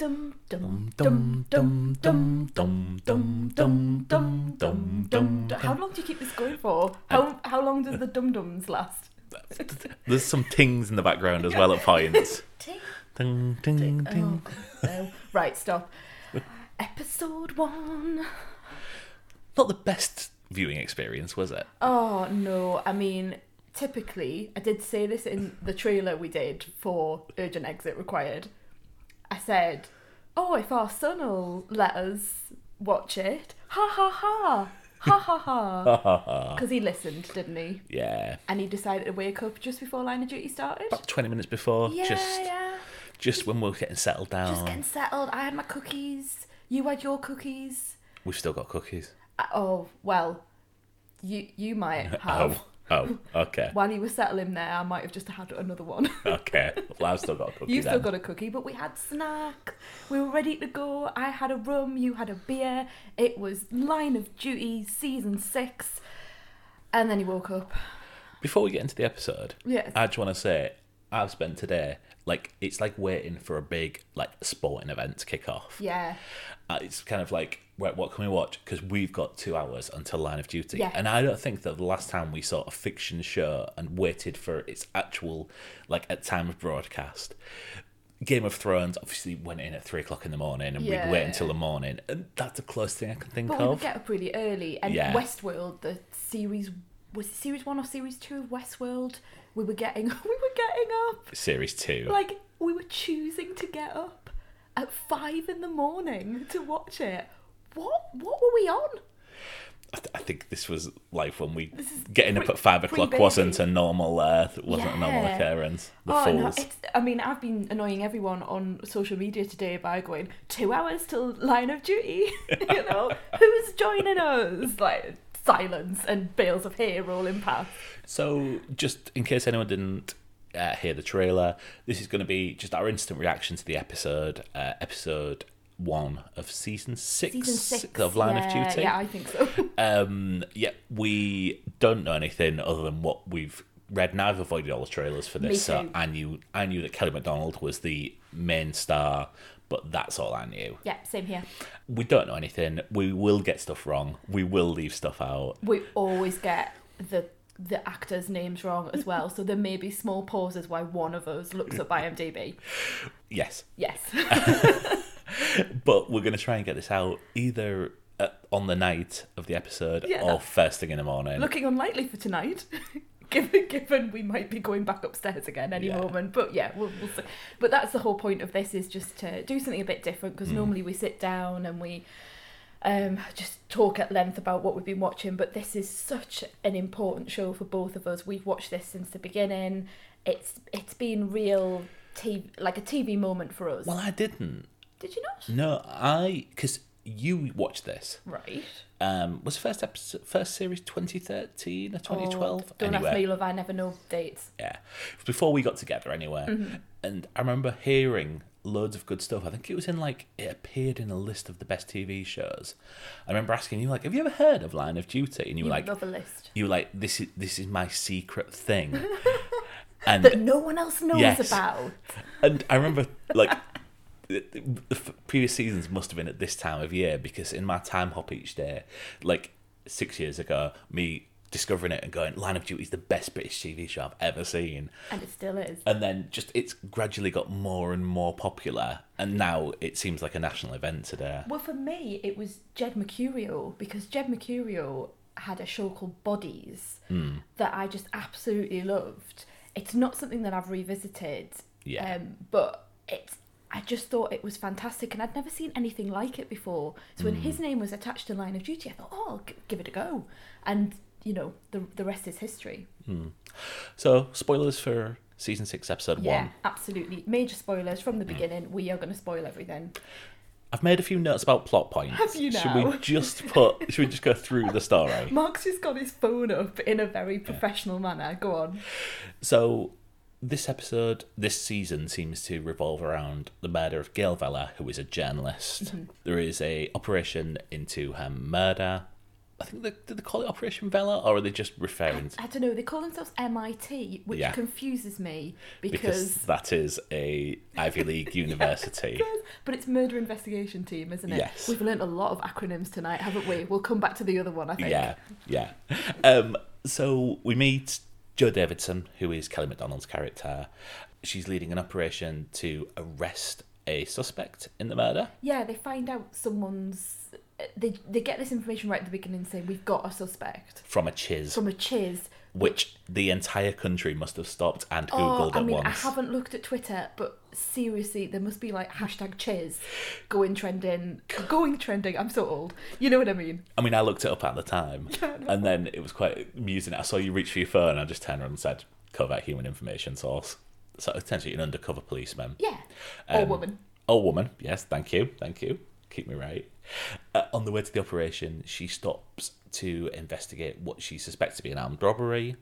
How long do you keep this going for? How long does the dum-dums last? There's some tings in the background as well at points. Ting. Ting, ting, ting. Oh, no. Right, stop. Episode 1. Not the best viewing experience, was it? Oh, no. I mean, typically, I did say this in the trailer we did for Urgent Exit Required. I said, oh, if our son will let us watch it, ha ha ha, ha ha ha, because he listened, didn't he? Yeah. And he decided to wake up just before Line of Duty started? About 20 minutes before, yeah, just when we were getting settled down. Just getting settled, I had my cookies, you had your cookies. We've still got cookies. Oh, well, you might have. Oh, okay. While you were settling there, I might have just had another one. Okay. Well, I've still got a cookie. You've still got a cookie, but we had snack. We were ready to go. I had a rum, you had a beer. It was Line of Duty, season 6. And then you woke up. Before we get into the episode, yes. I just want to say, I've spent today, it's like waiting for a big, sporting event to kick off. Yeah. It's kind of like, right, what can we watch? Because we've got 2 hours until Line of Duty. Yeah. And I don't think that the last time we saw a fiction show and waited for its actual, at time of broadcast. Game of Thrones obviously went in at 3 o'clock in the morning and we'd wait until the morning. And that's the closest thing I can think of. But we would get up really early. And Westworld, the series, was it series 1 or series 2 of Westworld? We were getting up. Series 2. We were choosing to get up at 5 in the morning to watch it. What were we on? I think this was life when we getting up at 5 o'clock wasn't a normal occurrence. The fools. No, I've been annoying everyone on social media today by going 2 hours till Line of Duty. You know, who's joining us? Silence and bales of hay rolling past. So, just in case anyone didn't hear the trailer, this is going to be just our instant reaction to the episode. Episode 1 of season 6 of Line of Duty. Yeah, I think so. We don't know anything other than what we've read. Now I've avoided all the trailers for this, so I knew that Kelly MacDonald was the main star, but that's all I knew. Yeah, same here. We don't know anything. We will get stuff wrong. We will leave stuff out. We always get the actors' names wrong as well, so there may be small pauses while one of us looks up IMDb. Yes. But we're going to try and get this out either on the night of the episode or first thing in the morning. Looking unlikely for tonight, given we might be going back upstairs again any moment. But we'll see. But that's the whole point of this, is just to do something a bit different, because normally we sit down and we just talk at length about what we've been watching. But this is such an important show for both of us. We've watched this since the beginning. It's been real, a TV moment for us. Well, I didn't. Did you not? No, because you watched this. Right. Was the first series 2013 or 2012? Don't ask me, love, I never know dates. Yeah. It was before we got together anyway. Mm-hmm. And I remember hearing loads of good stuff. I think it was it appeared in a list of the best TV shows. I remember asking you, have you ever heard of Line of Duty? And you were like, love a list. You were like, this is my secret thing. And that no one else knows about. And I remember, the previous seasons must have been at this time of year, because in my time hop each day, 6 years ago, me discovering it and going, Line of Duty is the best British TV show I've ever seen. And it still is. And then it's gradually got more and more popular, and now it seems like a national event today. Well, for me, it was Jed Mercurio, because Jed Mercurio had a show called Bodies that I just absolutely loved. It's not something that I've revisited, but I just thought it was fantastic, and I'd never seen anything like it before. So when his name was attached to Line of Duty, I thought, oh, I'll give it a go. And, the rest is history. Mm. So, spoilers for Season 6, Episode 1. Yeah, absolutely. Major spoilers from the beginning. We are going to spoil everything. I've made a few notes about plot points. Have you now? Should we just go through the story? Mark's just got his phone up in a very professional manner. Go on. So, this season seems to revolve around the murder of Gail Vella, who is a journalist. Mm-hmm. There is an operation into her murder. I think did they call it Operation Vella, or are they just referring to... I don't know. They call themselves MIT, which confuses me because that is a Ivy League university. But it's Murder Investigation Team, isn't it? Yes. We've learnt a lot of acronyms tonight, haven't we? We'll come back to the other one, I think. Yeah. So we meet Jo Davidson, who is Kelly MacDonald's character. She's leading an operation to arrest a suspect in the murder. Yeah, they find out someone's... They get this information right at the beginning saying, we've got a suspect. From a CHIS. Which the entire country must have stopped and Googled at once. I haven't looked at Twitter, but seriously, there must be like #CHIS going trending. I'm so old. You know what I mean? I mean, I looked it up at the time. And then it was quite amusing. I saw you reach for your phone and I just turned around and said, covert human information source. So essentially an undercover policeman. Yeah. Or woman. Or woman, yes. Thank you. Keep me right. On the way to the operation, she stops to investigate what she suspects to be an armed robbery.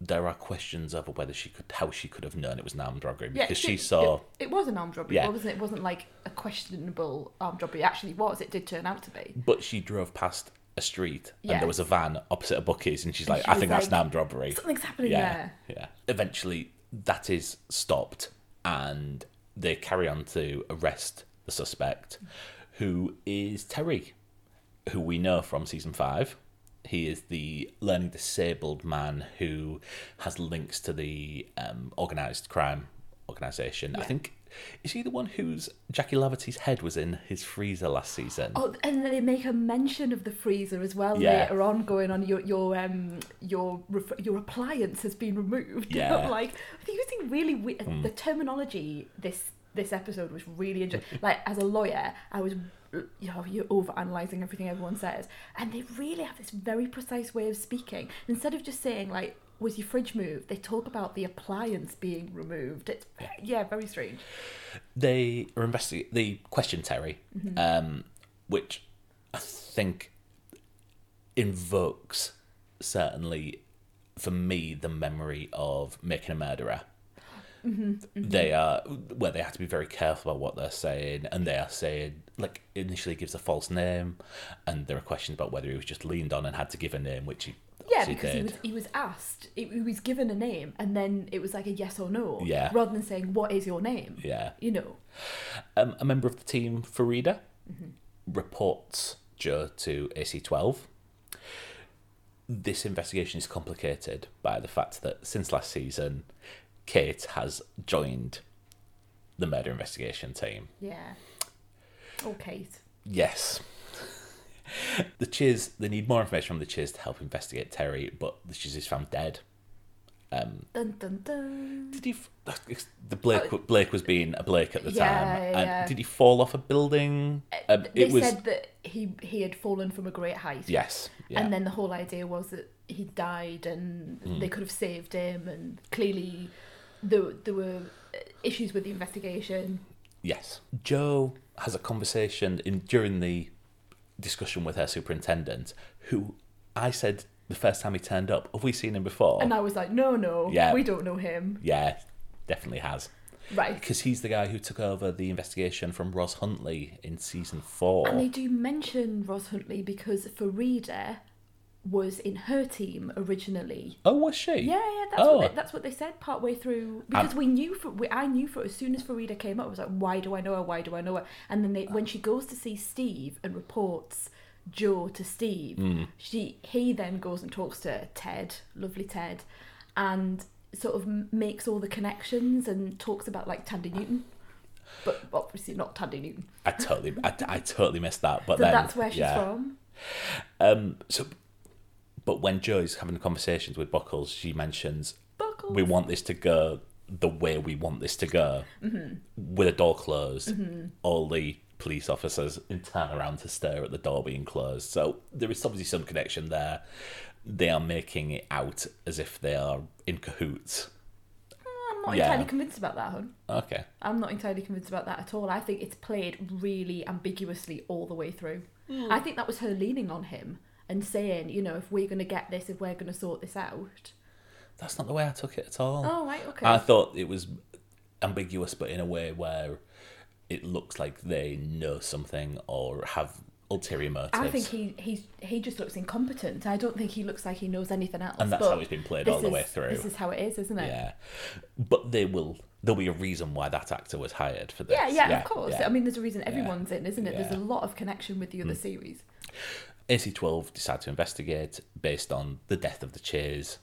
There are questions over whether how she could have known it was an armed robbery because she saw... It was an armed robbery, wasn't it? It wasn't like a questionable armed robbery. It actually was. It did turn out to be. But she drove past a street and there was a van opposite a Bucky's and she's like, I think that's an armed robbery. Something's happening there. Yeah. Eventually, that is stopped and they carry on to arrest the suspect, who is Terry, who we know from season 5. He is the learning disabled man who has links to the organised crime organisation. Yeah. I think, is he the one whose Jackie Laverty's head was in his freezer last season? Oh, and they make a mention of the freezer as well later on, going on your appliance has been removed. Yeah, I'm like they're using really weird the terminology this episode was really interesting. Like, as a lawyer, I was, you're over-analysing everything everyone says. And they really have this very precise way of speaking. Instead of just saying, like, was your fridge moved? They talk about the appliance being removed. It's, very strange. They are they question Terry, which I think invokes, certainly, for me, the memory of Making a Murderer. They are where they have to be very careful about what they're saying, and they are saying, like, initially gives a false name, and there are questions about whether he was just leaned on and had to give a name, which he because did. He was asked, he was given a name, and then it was like a yes or no, rather than saying what is your name, you know. A member of the team, Farida, reports Jo to AC12. This investigation is complicated by the fact that since last season, Kate has joined the murder investigation team. Yeah. Oh, Kate. Yes. The CHIS, they need more information from the CHIS to help investigate Terry, but the CHIS is found dead. Dun, dun, dun. Did he... Blake was being a Blake at the time. And did he fall off a building? They said that he had fallen from a great height. Yes. Yeah. And then the whole idea was that he died and they could have saved him, and clearly there were issues with the investigation. Yes. Jo has a conversation during the discussion with her superintendent, who I said the first time he turned up, have we seen him before? And I was like, no, we don't know him. Yeah, definitely has. Right. Because he's the guy who took over the investigation from Ros Huntley in season 4. And they do mention Ros Huntley because Farida was in her team originally. Oh, was she? Yeah, that's what they said partway through. Because I knew as soon as Farida came up, I was like, why do I know her? And then when she goes to see Steve and reports Jo to Steve, he then goes and talks to Ted, lovely Ted, and sort of makes all the connections and talks about, like, Thandie Newton. But obviously not Thandie Newton. I totally missed that. But so then, that's where she's from. But when Jo is having conversations with Buckles, she mentions, Buckles, we want this to go the way we want this to go, with a door closed, all the police officers turn around to stare at the door being closed. So there is obviously some connection there. They are making it out as if they are in cahoots. I'm not entirely convinced about that, hon. Okay. I'm not entirely convinced about that at all. I think it's played really ambiguously all the way through. I think that was her leaning on him and saying, you know, if we're going to get this, if we're going to sort this out. That's not the way I took it at all. Oh, right, okay. I thought it was ambiguous, but in a way where it looks like they know something or have ulterior motives. I think he just looks incompetent. I don't think he looks like he knows anything else. And that's how it's been played all the way through. This is how it is, isn't it? Yeah. But there'll be a reason why that actor was hired for this. Yeah, of course. Yeah. I mean, there's a reason everyone's in, isn't it? Yeah. There's a lot of connection with the other series. AC12 decide to investigate based on the death of the CHIS.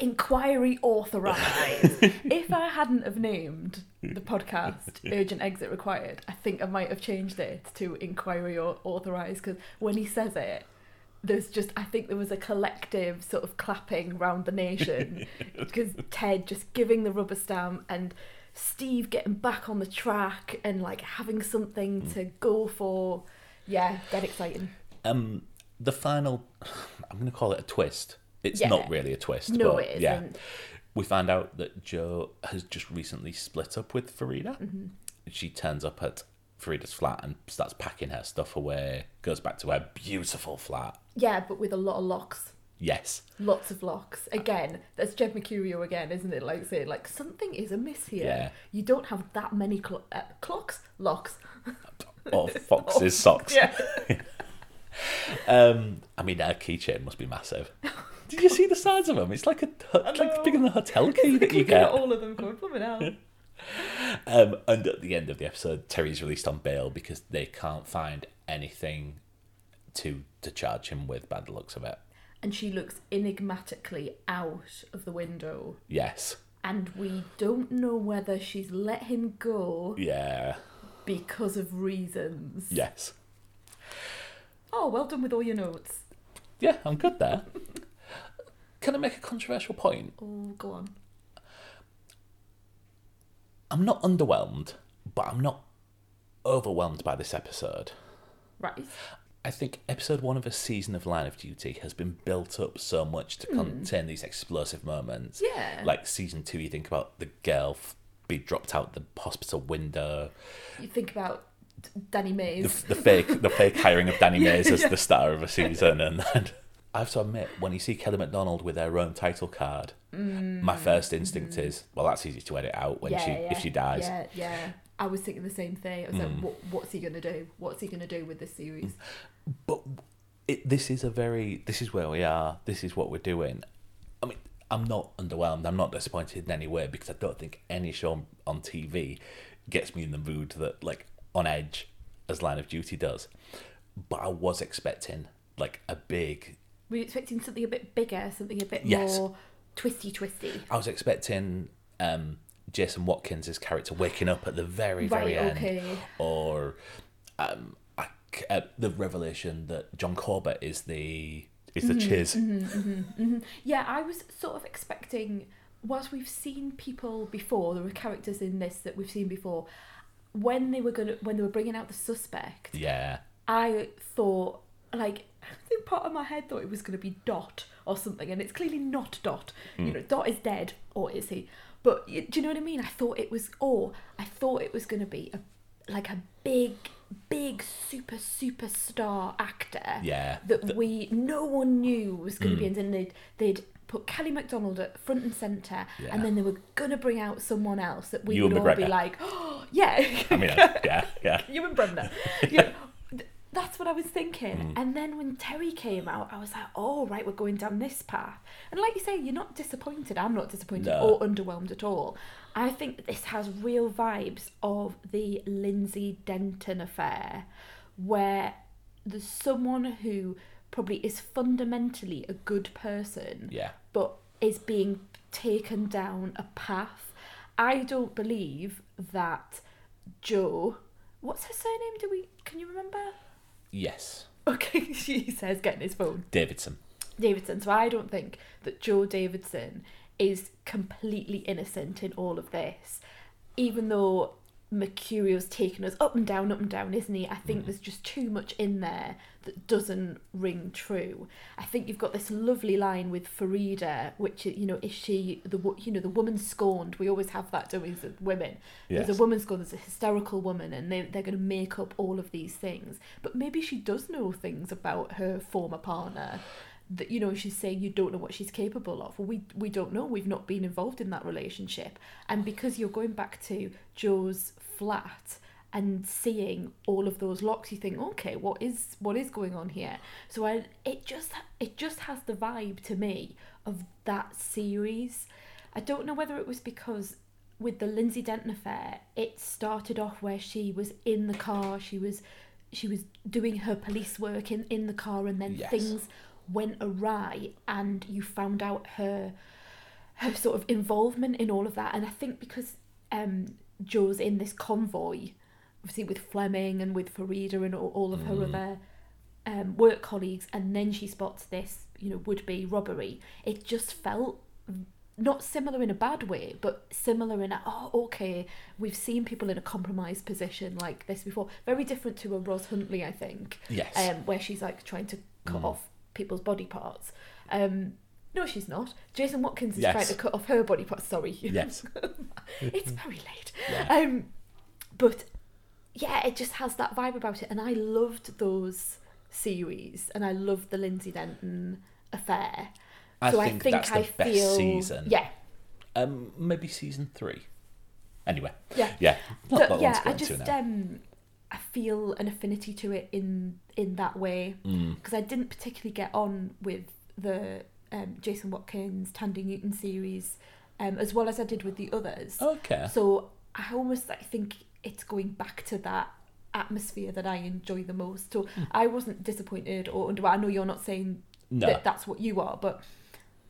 Inquiry authorised. If I hadn't have named the podcast Urgent Exit Required, I think I might have changed it to Inquiry Authorised, because when he says it, I think there was a collective sort of clapping round the nation, because Ted just giving the rubber stamp and Steve getting back on the track and like having something to go for. Yeah, dead exciting. The final, I'm going to call it a twist. It's not really a twist. No, but it isn't. Yeah. We find out that Jo has just recently split up with Farida. Mm-hmm. She turns up at Farida's flat and starts packing her stuff away, goes back to her beautiful flat. Yeah, but with a lot of locks. Yes. Lots of locks. Again, that's Jed Mercurio again, isn't it? Like saying, like, something is amiss here. Yeah. You don't have that many clocks? Locks. Or foxes' socks. Yeah. I mean, her keychain must be massive. Did you see the size of them? It's like bigger than a hotel key that you get. All of them coming out. And at the end of the episode, Terry's released on bail because they can't find anything to charge him with, by the looks of it. And she looks enigmatically out of the window. Yes. And we don't know whether she's let him go. Yeah. Because of reasons. Yes. Oh, well done with all your notes. Yeah, I'm good there. Can I make a controversial point? Oh, go on. I'm not underwhelmed, but I'm not overwhelmed by this episode. Right. I think episode 1 of a season of Line of Duty has been built up so much to contain these explosive moments. Yeah. Like season 2, you think about the girl being dropped out the hospital window. You think about Danny Mays. The fake hiring of Danny Mays as the star of a season. And then I have to admit, when you see Kelly MacDonald with her own title card, my first instinct is, well, that's easy to edit out when if she dies. Yeah, yeah. I was thinking the same thing. I was like, what's he going to do? What's he going to do with this series? But this is where we are. This is what we're doing. I mean, I'm not underwhelmed. I'm not disappointed in any way, because I don't think any show on TV gets me in the mood that, like, on edge as Line of Duty does. But I was expecting like a big... Were you expecting something a bit bigger, something a bit more twisty? I was expecting Jason Watkins' character waking up at the very, very end. Or the revelation that John Corbett is the CHIS. Yeah, I was sort of expecting, whilst we've seen people before, there were characters in this that we've seen before, when they were bringing out the suspect, I thought, like, I think part of my head thought it was going to be Dot or something, and it's clearly not Dot. You know, Dot is dead, or is he? But do you know what I mean? I thought it was going to be a big superstar actor no one knew was going to be in, and they'd put Kelly MacDonald at front and centre, and then they were going to bring out someone else that we would all be like, oh, yeah. I mean, yeah. You and Brenda. Yeah. That's what I was thinking. And then when Terry came out, I was like, oh, right, we're going down this path. And like you say, you're not disappointed. I'm not disappointed or underwhelmed at all. I think this has real vibes of the Lindsay Denton affair, where there's someone who probably is fundamentally a good person, but is being taken down a path. I don't believe that Jo... What's her surname? Can you remember? Yes. Okay, she says, getting his phone. Davidson. So I don't think that Jo Davidson is completely innocent in all of this, even though Mercurio's taken us up and down, isn't he? I think there's just too much in there that doesn't ring true. I think you've got this lovely line with Farida, which, you know, is she the woman scorned? We always have that, don't we, as women? Yes. There's a woman scorned, there's a hysterical woman, and they're going to make up all of these things. But maybe she does know things about her former partner that, you know, she's saying you don't know what she's capable of. Well, we don't know. We've not been involved in that relationship. And because you're going back to Jo's flat and seeing all of those locks, you think, okay, what is going on here? So it just has the vibe to me of that series. I don't know whether it was because with the Lindsay Denton affair, it started off where she was in the car, she was doing her police work in the car, and then things went awry, and you found out her sort of involvement in all of that. And I think because Jo's in this convoy, obviously with Fleming and with Farida and all of her other work colleagues, and then she spots this, would-be robbery, it just felt not similar in a bad way, but similar in we've seen people in a compromised position like this before. Very different to a Ros Huntley, I think. Yes. Where she's like trying to cut off people's body parts. No, she's not. Jason Watkins is trying to cut off her body parts. Sorry. Yes. It's very late. Yeah. But yeah, it just has that vibe about it. And I loved those series, and I loved the Lindsay Denton affair. I think that's the best season. Yeah. Maybe season 3. Anyway. Yeah. Yeah. I feel an affinity to it in that way, because I didn't particularly get on with the Jason Watkins, Thandie Newton series, as well as I did with the others. Okay. So I almost think it's going back to that atmosphere that I enjoy the most. So I wasn't disappointed or underwhelmed. I know you're not saying that's what you are, but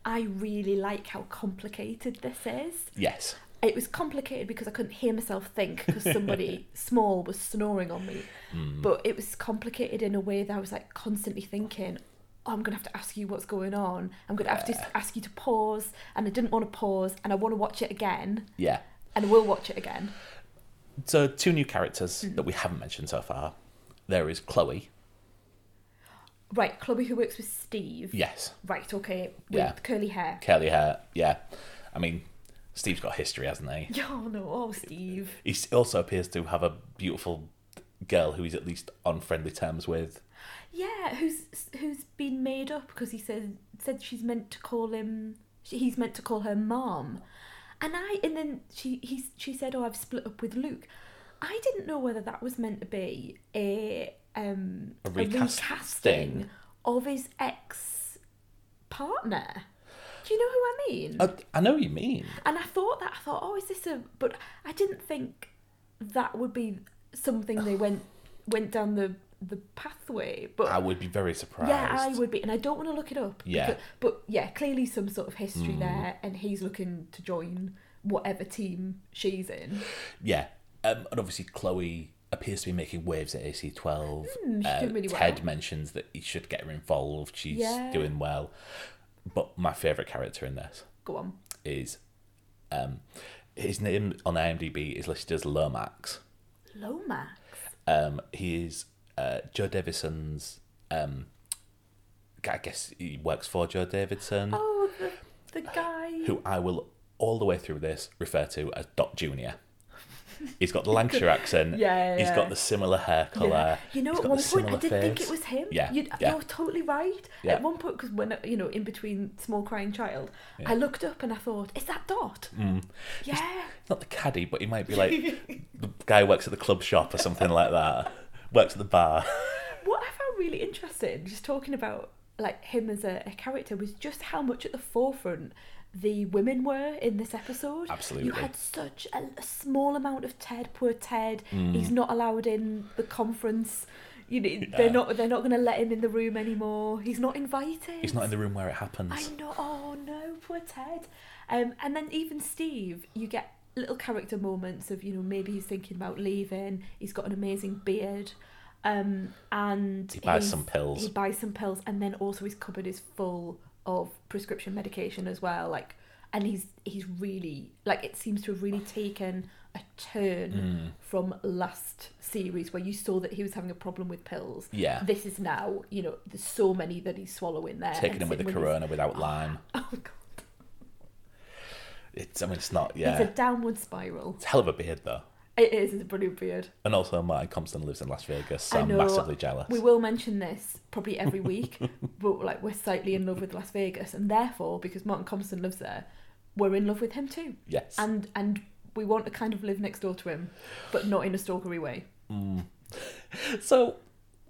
I really like how complicated this is. Yes. It was complicated because I couldn't hear myself think because somebody small was snoring on me. But it was complicated in a way that I was like constantly thinking, oh, I'm going to have to ask you what's going on. I'm going to have to ask you to pause. And I didn't want to pause, and I want to watch it again. Yeah. And I will watch it again. So 2 new characters that we haven't mentioned so far. There is Chloe. Right, Chloe who works with Steve. Yes. Right, okay. With curly hair. Curly hair, yeah. I mean, Steve's got history, hasn't he? Oh, no. Oh, Steve. He also appears to have a beautiful girl who he's at least on friendly terms with. Yeah, who's been made up because he said she's meant to call him... He's meant to call her Mom. And then she said, oh, I've split up with Luke. I didn't know whether that was meant to be a recasting of his ex-partner. Do you know who I mean? I know who you mean. And I thought, oh, is this a... But I didn't think that would be something they went down the pathway. But I would be very surprised. Yeah, I would be. And I don't want to look it up. Yeah. Because clearly some sort of history there, and he's looking to join whatever team she's in. Yeah. And obviously Chloe appears to be making waves at AC12. She's doing really well. Ted mentions that he should get her involved. She's doing well. But my favourite character in this... Go on. ...is... his name on IMDb is listed as Lomax. Lomax? He is Jo Davidson's... I guess he works for Jo Davidson. Oh, the guy... Who I will, all the way through this, refer to as Dot Junior. He's got the Lancashire accent. Yeah, yeah. He's got the similar hair colour. Yeah. At one point I did think it was him. Yeah, you're totally right. Yeah. At one point, because when in between Small Crying Child, I looked up and I thought, is that Dot? Mm. Yeah. He's not the caddy, but he might be like the guy who works at the club shop or something like that. Works at the bar. What I found really interesting, just talking about like him as a character, was just how much at the forefront the women were in this episode. Absolutely. You had such a small amount of Ted. Poor Ted. He's not allowed in the conference. They're not going to let him in the room anymore. He's not invited. He's not in the room where it happens. I know. Oh no, poor Ted. And then even Steve, you get little character moments of maybe he's thinking about leaving. He's got an amazing beard. And he buys some pills. And then also his cupboard is full of prescription medication as well, and he's really, it seems to have really taken a turn from last series where you saw that he was having a problem with pills. Yeah. This is now, there's so many that he's swallowing there. Taking him with the Corona without lime. Oh, God. It's not, yeah. It's a downward spiral. It's a hell of a beard, though. It is, it's a brilliant beard. And also Martin Compston lives in Las Vegas, so I'm massively jealous. We will mention this probably every week, but we're slightly in love with Las Vegas, and therefore, because Martin Compston lives there, we're in love with him too. Yes. And we want to kind of live next door to him, but not in a stalkery way. Mm. So,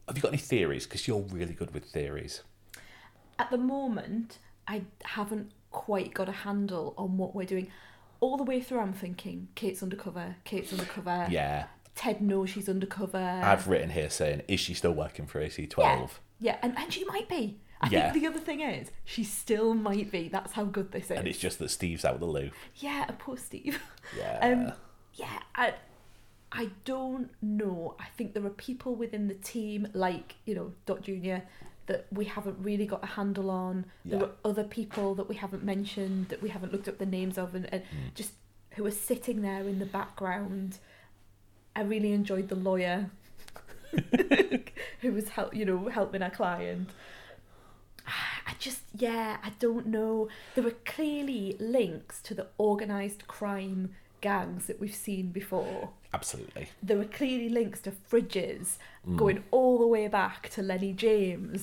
have you got any theories? Because you're really good with theories. At the moment, I haven't quite got a handle on what we're doing. All the way through, I'm thinking, Kate's undercover. Yeah. Ted knows she's undercover. I've written here saying, is she still working for AC12? Yeah. And she might be. I think the other thing is, she still might be. That's how good this is. And it's just that Steve's out of the loo. Yeah, poor Steve. Yeah. I don't know. I think there are people within the team, like, you know, Dot Jr., that we haven't really got a handle on. Yeah. There are other people that we haven't mentioned, that we haven't looked up the names of, and just who are sitting there in the background. I really enjoyed the lawyer who was helping our client. I don't know. There were clearly links to the organised crime gangs that we've seen before. Absolutely. There were clearly links to Fridges going all the way back to Lenny James,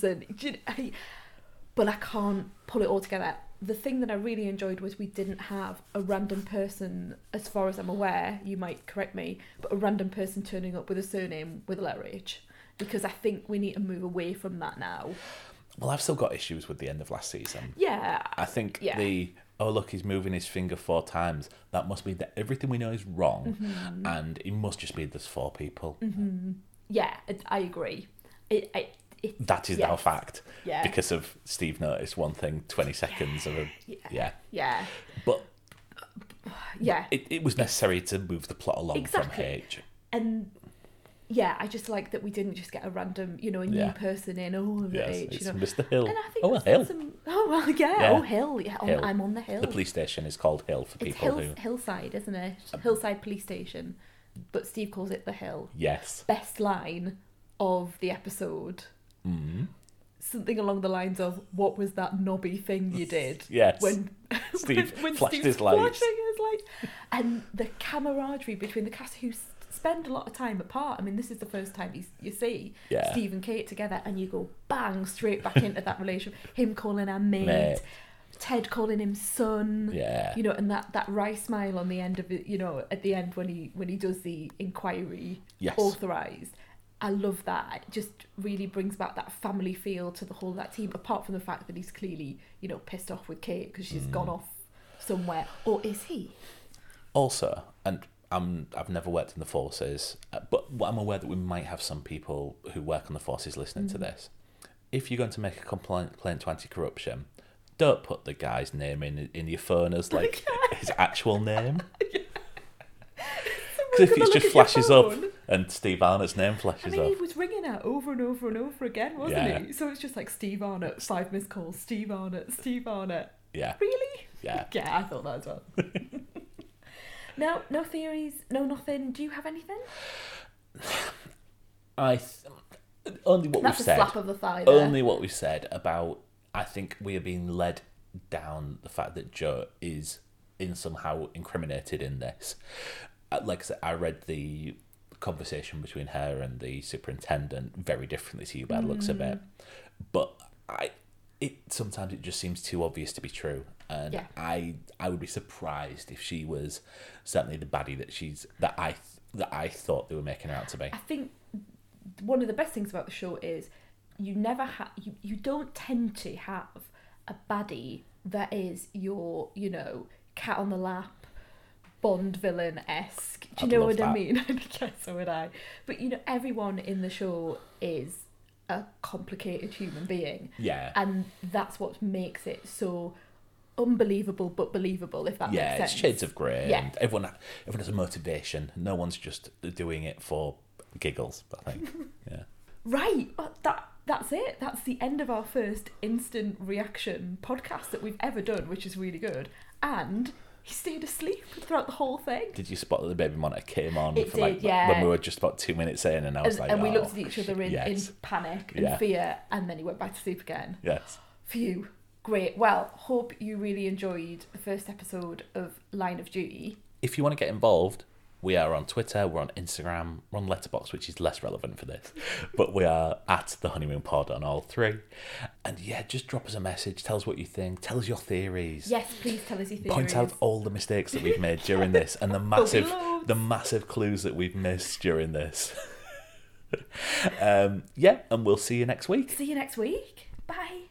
but I can't pull it all together. The thing that I really enjoyed was we didn't have a random person, as far as I'm aware, you might correct me, but a random person turning up with a surname with a letter H, because I think we need to move away from that now. Well, I've still got issues with the end of last season. Yeah. I think look, he's moving his finger 4 times. That must mean that everything we know is wrong, mm-hmm. and it must just mean there's 4 people. Mm-hmm. Yeah, I agree. That is now fact. Yeah. Because of Steve noticed one thing, 20 seconds of a... Yeah. Yeah. Yeah. But... Yeah. It was necessary to move the plot along from H. And... Yeah, I just like that we didn't just get a random, new person in. Oh, yes, it's Mr. Hill. And I think Hill. Hill. Yeah, Hill. I'm on the Hill. The police station is called Hill for people who... It's Hillside, isn't it? Hillside Police Station. But Steve calls it the Hill. Yes. Best line of the episode. Mm-hmm. Something along the lines of, what was that knobby thing you did? Yes. When Steve flashed his lights. And the camaraderie between the cast who... spend a lot of time apart. I mean, this is the first time you see Steve and Kate together, and you go bang straight back into that relationship. Him calling her mate, Ted calling him son. Yeah, and that wry smile on the end of it. At the end when he does the inquiry, authorised. I love that. It just really brings back that family feel to the whole of that team. Apart from the fact that he's clearly pissed off with Kate because she's gone off somewhere, or is he? Also, and. I've never worked in the forces, but I'm aware that we might have some people who work on the forces listening to this. If you're going to make a complaint to anti-corruption, don't put the guy's name in your phone as like his actual name. Because if it just flashes up and Steve Arnott's name flashes up. I mean, he was ringing her over and over and over again, wasn't he? So it's just like Steve Arnott, 5 missed calls, Steve Arnott, Steve Arnott. Yeah. Really? Yeah. Yeah, I thought that as well. No, no theories, no nothing. Do you have anything? Only what we've said. That's a slap of the thigh there. Only what we said about, I think we are being led down the fact that Jo is somehow incriminated in this. Like I said, I read the conversation between her and the superintendent very differently to you by the looks of it. But sometimes it just seems too obvious to be true. And I would be surprised if she was certainly the baddie that I thought they were making her out to be. I think one of the best things about the show is you don't tend to have a baddie that is your cat on the lap Bond villain-esque. Do you know what I mean? I guess so would I. But everyone in the show is a complicated human being. Yeah, and that's what makes it so. Unbelievable, but believable, if that makes sense. Yeah, it's shades of grey. Yeah. And everyone has a motivation. No one's just doing it for giggles, I think. Yeah. Right. Well, that's it. That's the end of our first instant reaction podcast that we've ever done, which is really good. And he stayed asleep throughout the whole thing. Did you spot that the baby monitor came on? When we were just about 2 minutes in, and I was like... And we looked at each other in panic and fear, and then he went back to sleep again. Yes. Phew. Great. Well, hope you really enjoyed the first episode of Line of Duty. If you want to get involved, we are on Twitter, we're on Instagram, we're on Letterboxd, which is less relevant for this. But we are at The Honeymoon Pod on all 3. And just drop us a message, tell us what you think, tell us your theories. Yes, please tell us your theories. Point out all the mistakes that we've made during this and the massive clues that we've missed during this. Yeah, and we'll see you next week. See you next week. Bye.